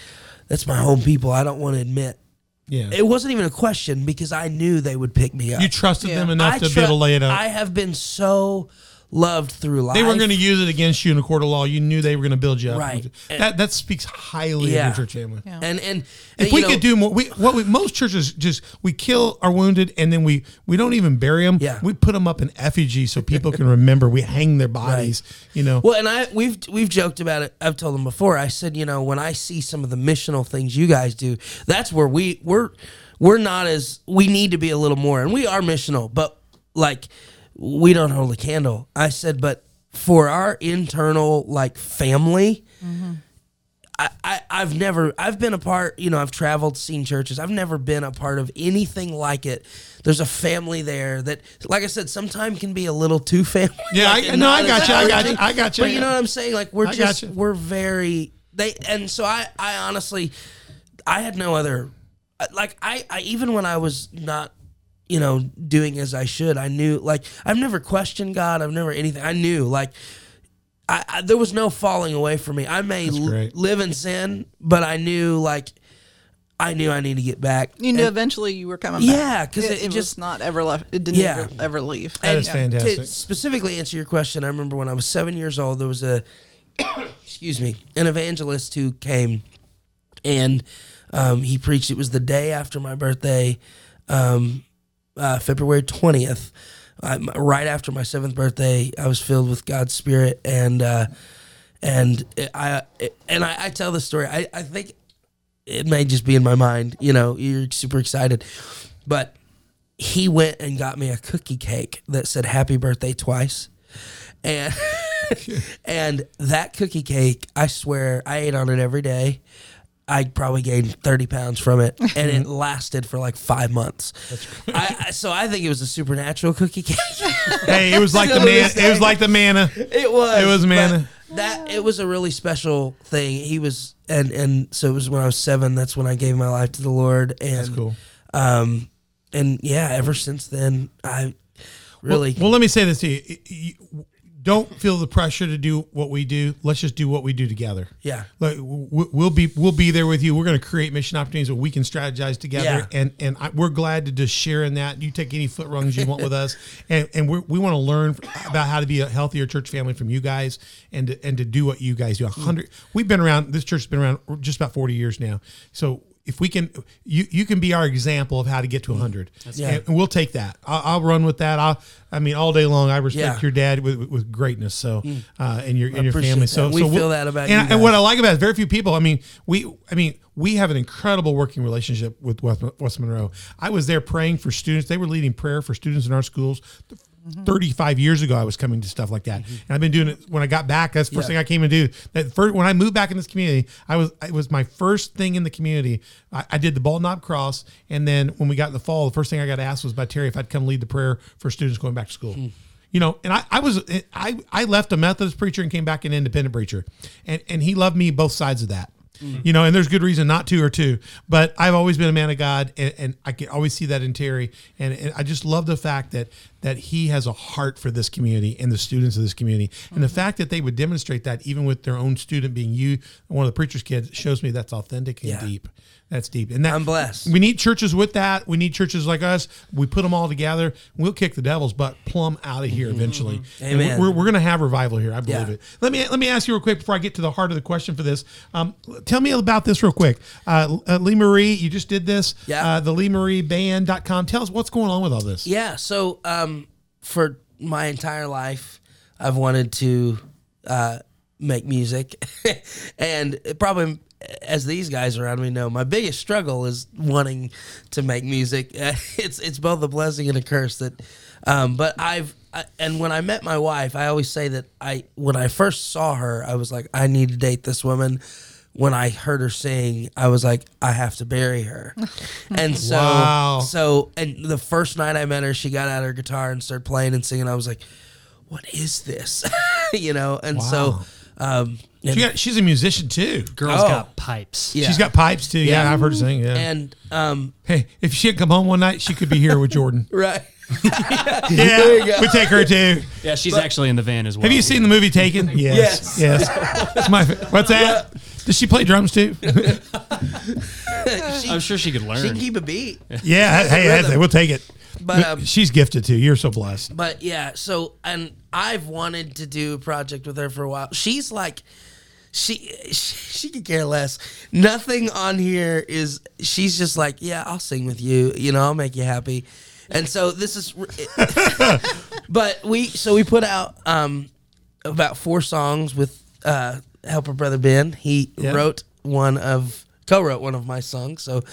"That's my home people. I don't want to admit." Yeah. It wasn't even a question because I knew they would pick me up. You trusted them enough to be able to lay it out. I have been so loved through life. They weren't going to use it against you in a court of law. You knew they were going to build you up. Right. That speaks highly of your church family. Yeah. And if we could do more, most churches just, we kill our wounded and then we don't even bury them. Yeah. We put them up in effigy so people can remember. We hang their bodies, right. Well, and we've joked about it. I've told them before. I said, when I see some of the missional things you guys do, that's where we're not as, we need to be a little more, and we are missional, but like, we don't hold a candle. I said, but for our internal family, I've been a part, I've traveled, seen churches. I've never been a part of anything like it. There's a family there that, like I said, sometimes can be a little too family. Yeah, I got you. But you know what I'm saying? Like we're very, I honestly, I had no other, even when I was not, doing as I should, I knew, I've never questioned God. I've never anything. I knew, I there was no falling away for me. I may live in sin, but I knew, I need to get back. You knew eventually you were coming back. Yeah, because it just not ever left. It didn't ever leave. That is fantastic. To specifically answer your question, I remember when I was 7 years old, there was an evangelist who came, and he preached. It was the day after my birthday, February 20th, right after my 7th birthday. I was filled with God's Spirit, and I tell this story. I think it may just be in my mind. You're super excited, but he went and got me a cookie cake that said "Happy Birthday" twice, and and that cookie cake, I swear, I ate on it every day. I probably gained 30 pounds from it, and it lasted for 5 months. So I think it was a supernatural cookie cake. Hey, it was like it was like the manna. It was manna. It was a really special thing. He was, and so it was when I was 7. That's when I gave my life to the Lord. And that's cool. Ever since then, I really. Well, let me say this to you. Don't feel the pressure to do what we do. Let's just do what we do together. Yeah. We'll be there with you. We're going to create mission opportunities where we can strategize together. Yeah. And we're glad to just share in that. You take any foot rungs you want with us. And we want to learn about how to be a healthier church family from you guys and to do what you guys do. We've been around, this church has been around just about 40 years now. So if we can, you can be our example of how to get to 100. And we'll take that. I'll run with that. All day long. I respect your dad with greatness. So, and your family. So we feel that about you guys. And what I like about it is very few people. We have an incredible working relationship with West Monroe. I was there praying for students. They were leading prayer for students in our schools. 35 years ago, I was coming to stuff like that. And I've been doing it when I got back. That's the first thing I came to do. That first, when I moved back in this community, it was my first thing in the community. I did the Bald Knob Cross. And then when we got in the fall, the first thing I got asked was by Terry if I'd come lead the prayer for students going back to school. You know, and I left a Methodist preacher and came back an independent preacher. And he loved me both sides of that. You know, and there's good reason not to or two, but I've always been a man of God, and I can always see that in Terry. And I just love the fact that he has a heart for this community and the students of this community. And the fact that they would demonstrate that even with their own student being one of the preacher's kids, shows me that's authentic and deep. That's deep. And I'm blessed. We need churches with that. We need churches like us. We put them all together. We'll kick the devil's butt plumb out of here eventually. Amen. And we're going to have revival here. I believe it. Let me ask you real quick before I get to the heart of the question for this. Tell me about this real quick. Lee Marie, you just did this. Yeah. The LeeMarieBand.com. Tell us what's going on with all this. Yeah. So for my entire life, I've wanted to make music, and it probably, as these guys around me know, my biggest struggle is wanting to make music. It's both a blessing and a curse. That, but and when I met my wife, I always say that when I first saw her, I was like, I need to date this woman. When I heard her sing, I was like, I have to bury her. And so, and the first night I met her, she got out her guitar and started playing and singing. I was like, what is this? You know? And so, she's a musician too. Girl's got pipes. Yeah. She's got pipes too. Yeah, I've heard her sing. Yeah. And hey, if she had come home one night, she could be here with Jordan. Right. Yeah, we take her too. Yeah, she's actually in the van as well. Have you seen the movie Taken? Yes. Yes. That's my. What's that? Yeah. Does she play drums too? I'm sure she could learn. She can keep a beat. Yeah. Hey, we'll take it. But she's gifted too. You're so blessed. But yeah, so and I've wanted to do a project with her for a while. She's like, she could care less. Nothing on here is. She's just like, yeah, I'll sing with you. You know, I'll make you happy. And so this is. But we put out about 4 songs with helper brother Ben. He co-wrote one of my songs. So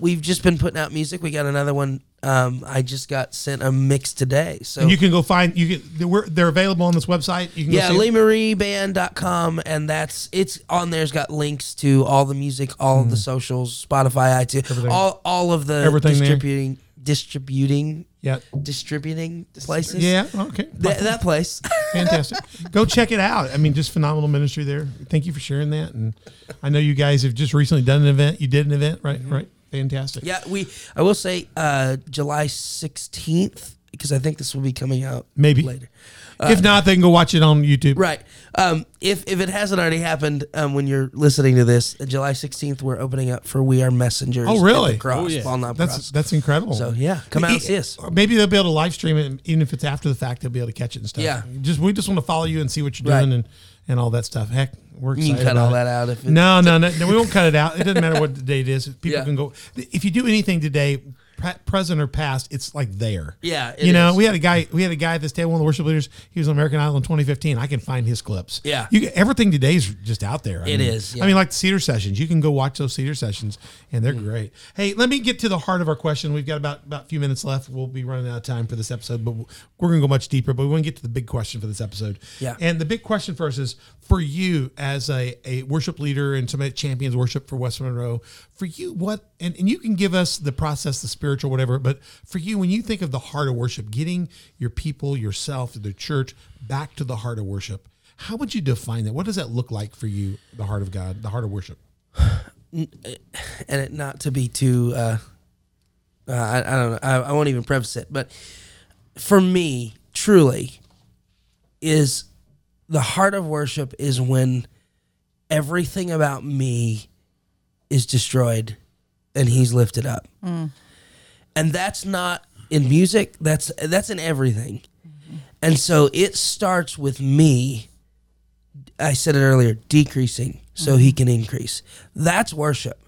we've just been putting out music. We got another one. I just got sent a mix today, so and you can go find they're available on this website. You can LeeMarieBand.com, and it's on there. It's got links to all the music, all of the socials, Spotify, iTunes, everything. all of the everything distributing places. Yeah, okay, that place. Fantastic. Go check it out. I mean, just phenomenal ministry there. Thank you for sharing that, and I know you guys have just recently done an event. You did an event, right? Mm-hmm. Right. Fantastic. Yeah, I will say July 16th, because I think this will be coming out maybe later. If not, they can go watch it on YouTube. Right. If it hasn't already happened when you're listening to this, July 16th, we're opening up for We Are Messengers. Oh, really? Cross, that's incredible. So, yeah, come out and see us. Maybe they'll be able to live stream it, and even if it's after the fact, they'll be able to catch it and stuff. Yeah. We just want to follow you and see what you're doing and all that stuff. Heck. We're excited. You can cut all that out. No, we won't cut it out. It doesn't matter what the date is. People can go. If you do anything today, present or past, it's like there. Yeah, you know, we had a guy at this table, one of the worship leaders. He was on American Idol in 2015. I can find his clips. Yeah, everything today is just out there. It is. Yeah. I mean, like the Cedar Sessions. You can go watch those Cedar Sessions, and they're great. Hey, let me get to the heart of our question. We've got about a few minutes left. We'll be running out of time for this episode, but we're going to go much deeper. But we want to get to the big question for this episode. Yeah, and the big question for us is for you as a worship leader and somebody that champions worship for West Monroe. For you, what and you can give us the process, the spiritual, whatever, but for you, when you think of the heart of worship, getting your people, yourself, the church back to the heart of worship, how would you define that? What does that look like for you, the heart of God, the heart of worship? And it, not to be too, I don't know, I won't even preface it, but for me, truly, is the heart of worship is when everything about me is destroyed and he's lifted up. And that's not in music, that's in everything. And so it starts with me, I said it earlier, decreasing so he can increase. That's worship.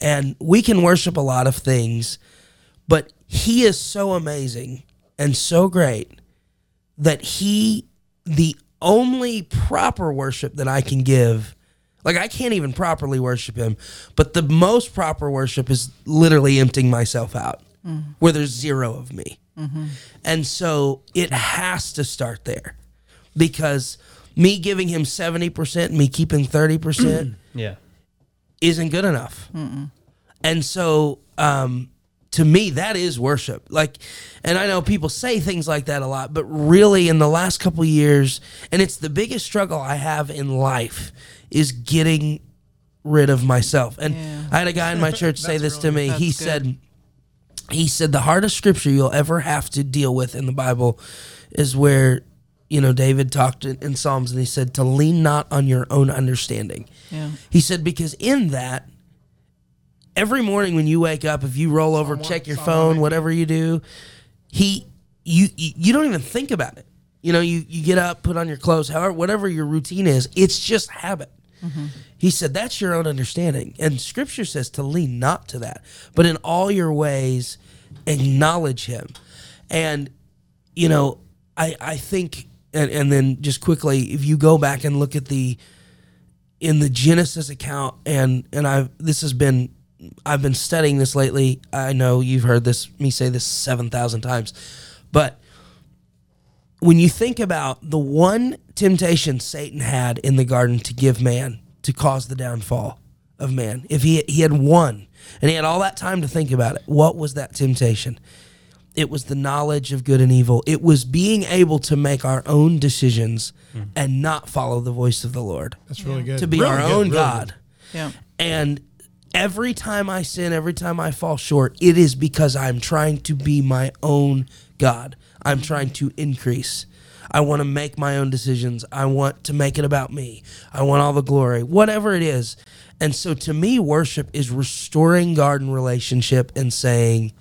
And we can worship a lot of things, but he is so amazing and so great that the only proper worship that I can give. Like, I can't even properly worship him, but the most proper worship is literally emptying myself out where there's zero of me. Mm-hmm. And so it has to start there, because me giving him 70% and me keeping 30% isn't good enough. Mm-mm. And so to me, that is worship. Like, and I know people say things like that a lot, but really in the last couple of years, and it's the biggest struggle I have in life, is getting rid of myself. And I had a guy in my church say this to me. He said, the hardest scripture you'll ever have to deal with in the Bible is where, you know, David talked in Psalms, and he said to lean not on your own understanding. Yeah. He said, because in that, every morning when you wake up, if you roll over, check your phone, whatever you do, you don't even think about it. You know, you get up, put on your clothes, however, whatever your routine is, it's just habit. Mm-hmm. He said, that's your own understanding. And scripture says to lean not to that, but in all your ways, acknowledge him. And, you know, I think... And then just quickly, if you go back and look at in the Genesis account, and I've been studying this lately. I know you've heard me say this 7,000 times, but when you think about the one temptation Satan had in the garden to give man, to cause the downfall of man, if he had one and he had all that time to think about it, what was that temptation? It was the knowledge of good and evil. It was being able to make our own decisions and not follow the voice of the Lord. That's really good. To be really our own God. Yeah. And every time I sin, every time I fall short, it is because I'm trying to be my own God. I'm trying to increase. I want to make my own decisions. I want to make it about me. I want all the glory, whatever it is. And so to me, worship is restoring garden relationship and saying,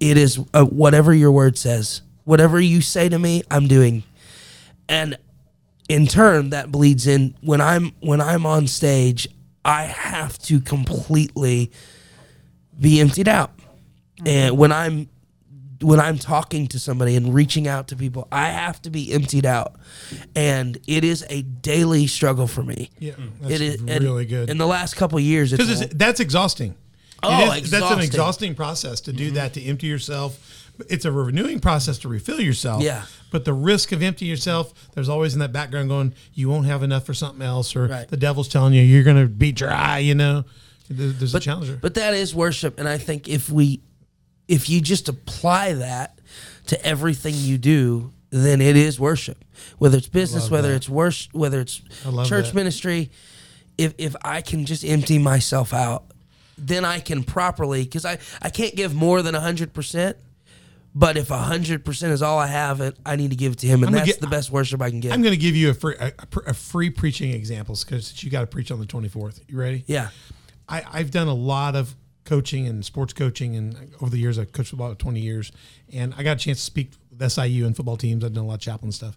it is whatever your word says. Whatever you say to me, I'm doing. And in turn, that bleeds in. When I'm on stage, I have to completely be emptied out. And when I'm talking to somebody and reaching out to people, I have to be emptied out. And it is a daily struggle for me. Yeah, that's it is really good. In the last couple of years, because that's exhausting. Oh, that's an exhausting process to do that, to empty yourself. It's a renewing process to refill yourself. Yeah. But the risk of emptying yourself, there's always in that background going, you won't have enough for something else, or the devil's telling you, you're going to be dry, you know. There's a challenge. But that is worship. And I think if you just apply that to everything you do, then it is worship. Whether it's business, whether it's worship, whether it's church ministry, if I can just empty myself out, then I can properly, because I can't give more than 100%, but if 100% is all I have, I need to give it to him, and that's the best worship I can give. I'm going to give you a free preaching example, because you got to preach on the 24th. You ready? Yeah. I've done a lot of coaching and sports coaching, and over the years, I've coached football for 20 years, and I got a chance to speak with SIU and football teams. I've done a lot of chaplain stuff.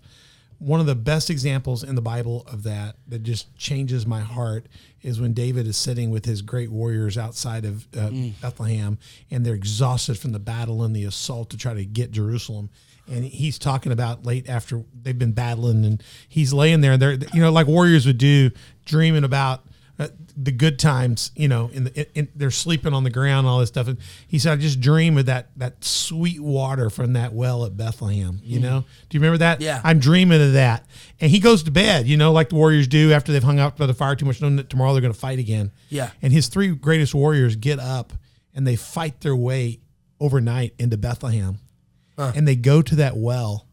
One of the best examples in the Bible of that just changes my heart is when David is sitting with his great warriors outside of Bethlehem, and they're exhausted from the battle and the assault to try to get Jerusalem. And he's talking about late after they've been battling, and he's laying there, and they're, you know, like warriors would do, dreaming about the good times, you know, they're sleeping on the ground, all this stuff. And he said, I just dream of that sweet water from that well at Bethlehem, you know? Do you remember that? Yeah. I'm dreaming of that. And he goes to bed, you know, like the warriors do after they've hung out by the fire too much, knowing that tomorrow they're going to fight again. Yeah. And his three greatest warriors get up, and they fight their way overnight into Bethlehem. Huh. And they go to that well.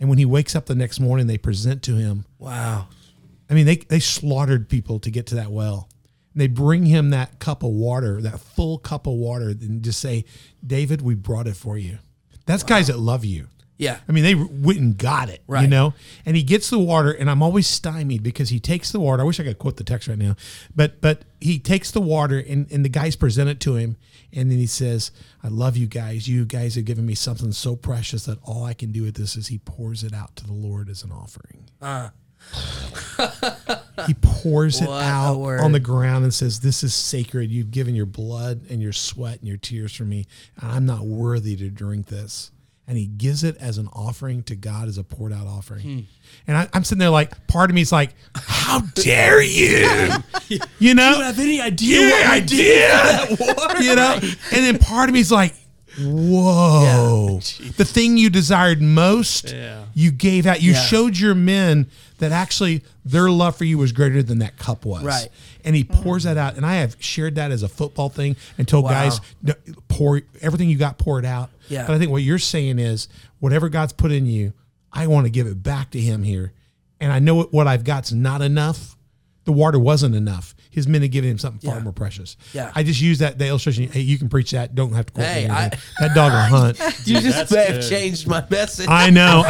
And when he wakes up the next morning, they present to him. Wow. I mean, they slaughtered people to get to that well. And they bring him that cup of water, that full cup of water, and just say, David, we brought it for you. That's guys that love you. Yeah. I mean, they went and got it, you know? And he gets the water, and I'm always stymied because he takes the water. I wish I could quote the text right now. But he takes the water, and the guys present it to him, and then he says, I love you guys. You guys have given me something so precious that all I can do with this is he pours it out to the Lord as an offering. He pours it out on the ground and says, this is sacred. You've given your blood and your sweat and your tears for me, and I'm not worthy to drink this. And he gives it as an offering to God, as a poured out offering. And I'm sitting there like, part of me is like, how dare you? You know? Do you have any idea what I did? You know? And then part of me is like, Whoa. Yeah. The thing you desired most, you gave out. You showed your men that actually their love for you was greater than that cup was. Right. And he pours that out. And I have shared that as a football thing and told guys, pour everything you got, pour it out. Yeah. But I think what you're saying is whatever God's put in you, I want to give it back to him here. And I know what I've got's not enough. The water wasn't enough. His men had given him something far more precious. Yeah. I just use that illustration. Hey, you can preach that. Don't have to quote me. That dog will hunt. You just may have changed my message. I know.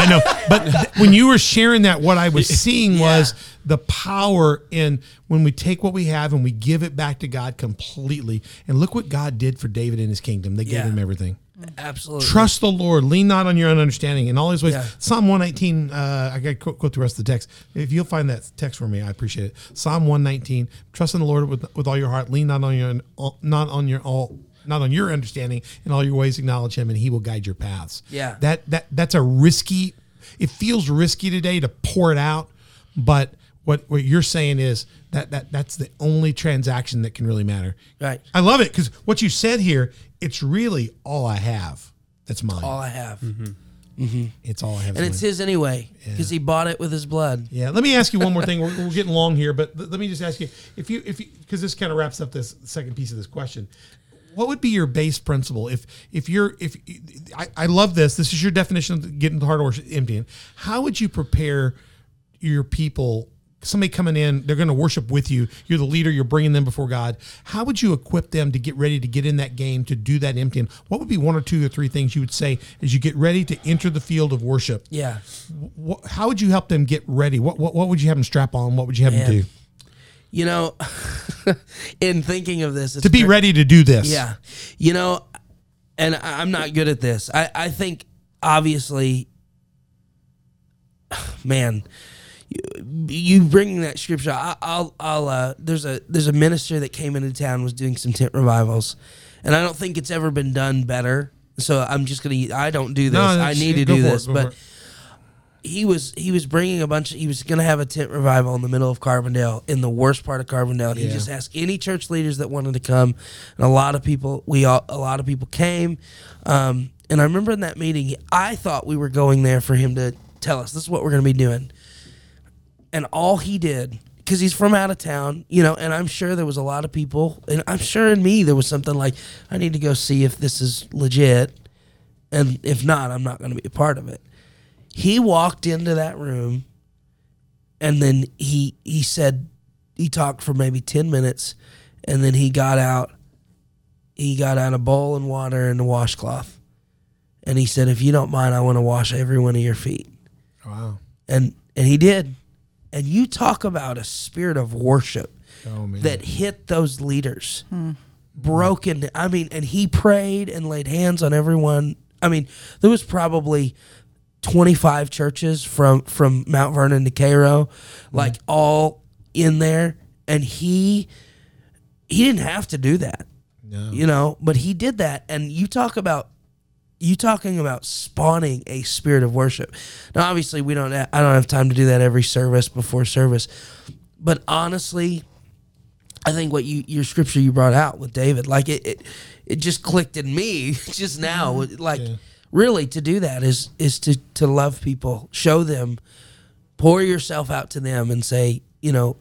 But when you were sharing that, what I was seeing was the power in when we take what we have and we give it back to God completely. And look what God did for David and his kingdom. They gave him everything. Absolutely. Trust the Lord. Lean not on your own understanding in all his ways. Yeah. Psalm 119, I got to quote the rest of the text. If you'll find that text for me, I appreciate it. Psalm 119, trust in the Lord with all your heart. Lean not on your understanding. In all your ways acknowledge him, and he will guide your paths. Yeah. That's a risky, it feels risky today to pour it out, but what you're saying is that's the only transaction that can really matter. Right. I love it because what you said here, it's really all I have that's mine. All I have. Mm-hmm. Mm-hmm. It's all I have. And it's his anyway because he bought it with his blood. Yeah. Let me ask you one more thing. We're getting long here, but let me just ask you, if you because this kind of wraps up this second piece of this question. What would be your base principle if I love this. This is your definition of getting the hard or emptying. How would you prepare your people? Somebody coming in, they're going to worship with you. You're the leader. You're bringing them before God. How would you equip them to get ready to get in that game, to do that emptying? What would be one or two or three things you would say as you get ready to enter the field of worship? Yeah. How would you help them get ready? What would you have them strap on? What would you have them do? You know, in thinking of this. It's to be ready to do this. Yeah. You know, and I'm not good at this. I think, obviously, man, you bringing that scripture, there's a minister that came into town, was doing some tent revivals, and I don't think it's ever been done better. So I'm just gonna, I don't do this. No, I need to do this. But he was bringing a bunch. He was gonna have a tent revival in the middle of Carbondale, in the worst part of Carbondale. And he just asked any church leaders that wanted to come, and a lot of people came. And I remember in that meeting, I thought we were going there for him to tell us this is what we're gonna be doing. And all he did, because he's from out of town, you know, and I'm sure there was a lot of people, and I'm sure in me there was something like, I need to go see if this is legit, and if not, I'm not going to be a part of it. He walked into that room, and then he said, he talked for maybe 10 minutes, and then he got out a bowl and water and a washcloth, and he said, if you don't mind, I want to wash every one of your feet. Wow. And he did. And you talk about a spirit of worship that hit those leaders, broken. I mean, and he prayed and laid hands on everyone. I mean, there was probably 25 churches from Mount Vernon to Cairo, like all in there. And he didn't have to do that, you know, but he did that. And you talking about spawning a spirit of worship. Now, obviously, I don't have time to do that every service before service. But honestly, I think what your scripture you brought out with David, like it just clicked in me just now. Like really to do that is to love people, show them, pour yourself out to them and say, you know,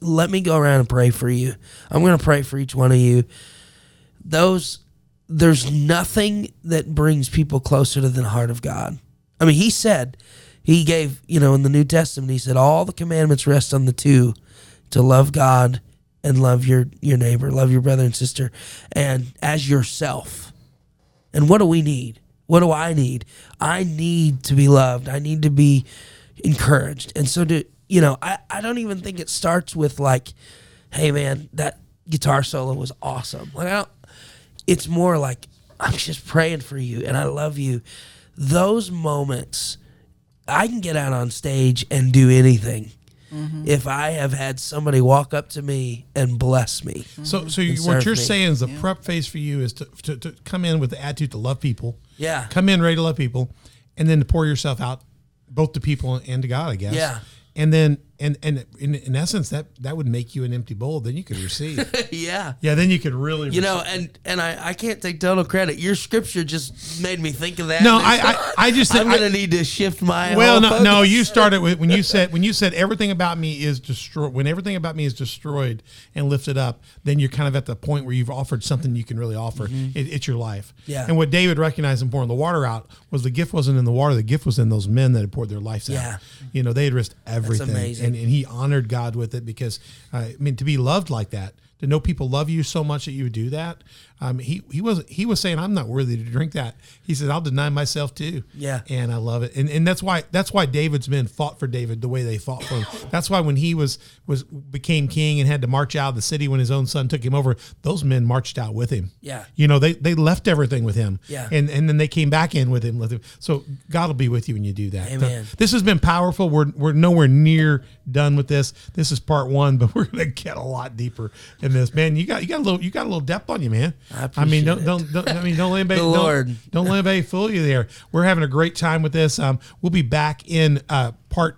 let me go around and pray for you. I'm going to pray for each one of you. There's nothing that brings people closer to the heart of God. I mean, he said, he gave, you know, in the New Testament, he said, all the commandments rest on the two, to love God and love your neighbor, love your brother and sister, and as yourself. And what do we need? What do I need? I need to be loved. I need to be encouraged. And so, you know, I don't even think it starts with like, hey, man, that guitar solo was awesome. Like, it's more like, I'm just praying for you and I love you. Those moments, I can get out on stage and do anything if I have had somebody walk up to me and bless me. So what you're saying is the prep phase for you is to come in with the attitude to love people. Yeah. Come in ready to love people and then to pour yourself out both to people and to God, I guess. Yeah. And then And in essence, that would make you an empty bowl. Then you could receive. Yeah. Yeah. Then you could really, you receive. Know, and I can't take total credit. Your scripture just made me think of that. No, I just said, I'm going to need to shift my. Well, no, you started with, when you said everything about me is destroyed, when everything about me is destroyed and lifted up, then you're kind of at the point where you've offered something you can really offer. Mm-hmm. It's your life. Yeah. And what David recognized in pouring the water out was the gift wasn't in the water. The gift was in those men that had poured their lives out. You know, they had risked everything. That's amazing. And he honored God with it because, I mean, to be loved like that, to know people love you so much that you would do that. He was saying, I'm not worthy to drink that. He said, I'll deny myself too. Yeah. And I love it. And that's why David's men fought for David the way they fought for him. That's why when he became king and had to march out of the city when his own son took him over, those men marched out with him. Yeah. You know, they left everything with him. Yeah. And then they came back in with him. So God will be with you when you do that. Amen. So this has been powerful. We're nowhere near done with this. This is part one, but we're gonna get a lot deeper in this. Man, you got a little depth on you, man. I mean, don't let anybody don't let anybody fool you there. We're having a great time with this. We'll be back in part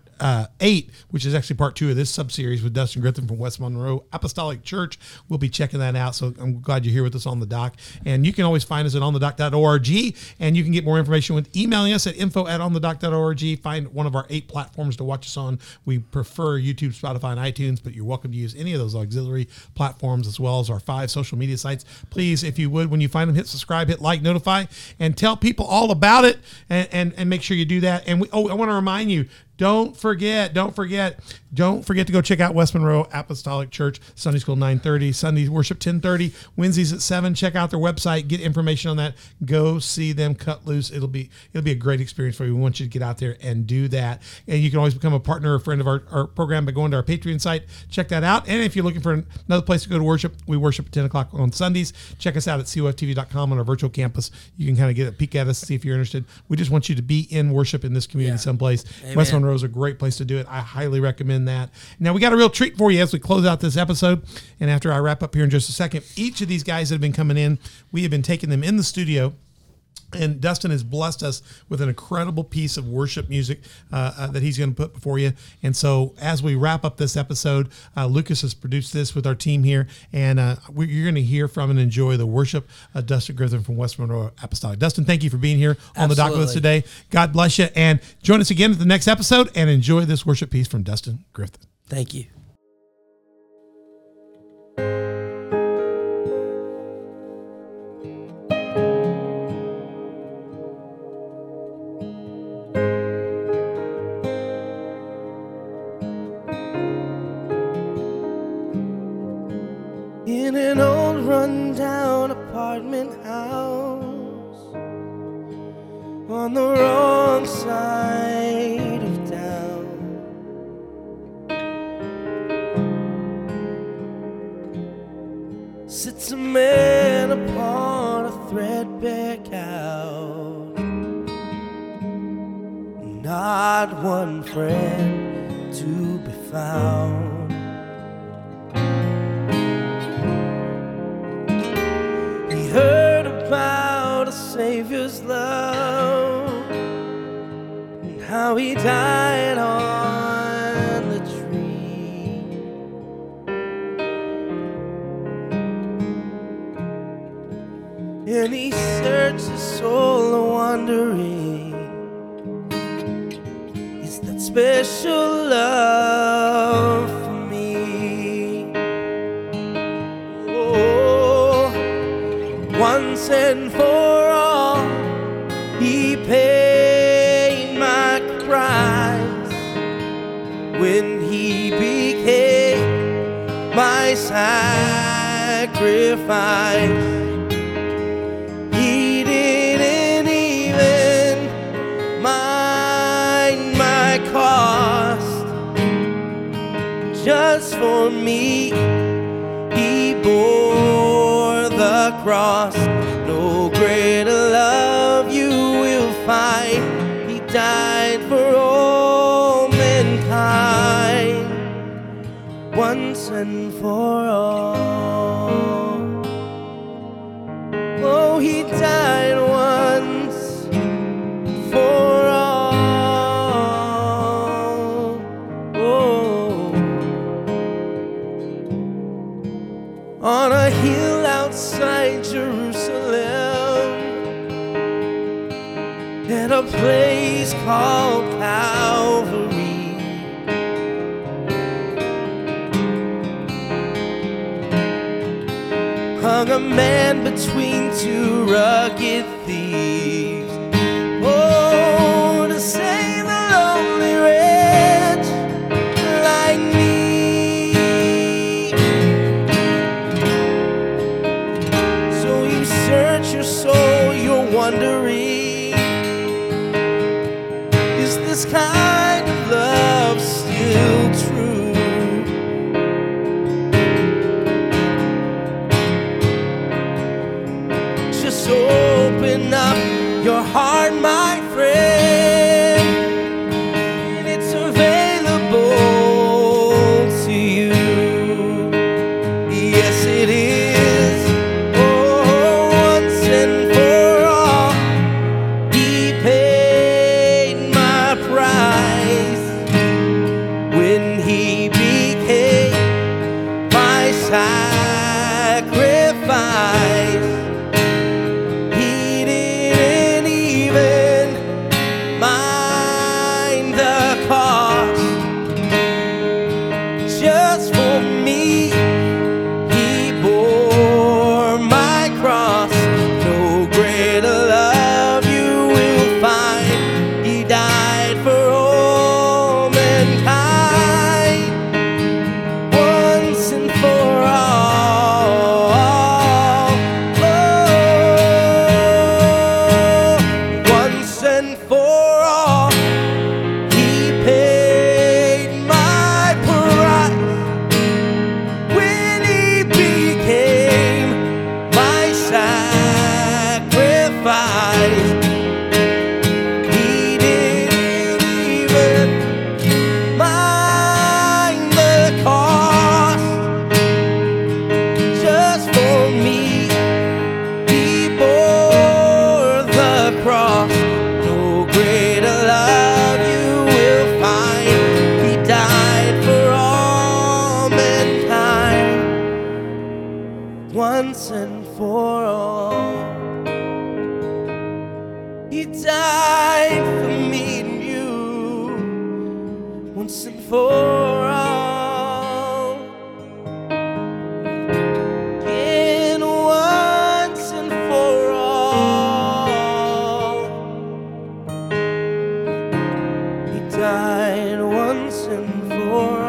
8, which is actually part 2 of this sub-series with Dustin Griffin from West Monroe Apostolic Church. We'll be checking that out, so I'm glad you're here with us on The Dock. And you can always find us at OnTheDock.org, and you can get more information with emailing us at info@OnTheDock.org. Find one of our 8 platforms to watch us on. We prefer YouTube, Spotify, and iTunes, but you're welcome to use any of those auxiliary platforms as well as our 5 social media sites. Please, if you would, when you find them, hit subscribe, hit like, notify, and tell people all about it, and make sure you do that. And I want to remind you, Don't forget to go check out West Monroe Apostolic Church, Sunday School 9:30, Sunday Worship 10:30, Wednesdays at 7. Check out their website, get information on that. Go see them, cut loose. It'll be a great experience for you. We want you to get out there and do that. And you can always become a partner or friend of our program by going to our Patreon site. Check that out. And if you're looking for another place to go to worship, we worship at 10 o'clock on Sundays. Check us out at coftv.com on our virtual campus. You can kind of get a peek at us, see if you're interested. We just want you to be in worship in this community someplace. Amen. West Monroe is a great place to do it. I highly recommend that. Now, we got a real treat for you as we close out this episode. And after I wrap up here in just a second, each of these guys that have been coming in, we have been taking them in the studio. And Dustin has blessed us with an incredible piece of worship music that he's going to put before you. And so as we wrap up this episode, Lucas has produced this with our team here. And you're going to hear from and enjoy the worship of Dustin Griffin from West Monroe Apostolic. Dustin, thank you for being here on The Dock with us today. God bless you. And join us again at the next episode and enjoy this worship piece from Dustin Griffin. Thank you. Calvary. Hung a man between two rugged thieves. Oh, to save a lonely wretch like me. So you search your soul, you're wondering, this kind of love still true? Just open up your heart, my friend, and it's available to you. Yes, it is. Oh, once and for all, He paid my when He became my sacrifice. He didn't even mind the cost. Just for me, He bore my cross. No greater love you will find. He died for all mankind, once and for all. Oh, once and for all, He paid my price when He became my sacrifice. He didn't even mind the cost. Just for me, He bore the cross. No greater love you will find. He died for all mankind, once and for all. He died for me and you, once and for all. And once and for all, He died once and for all.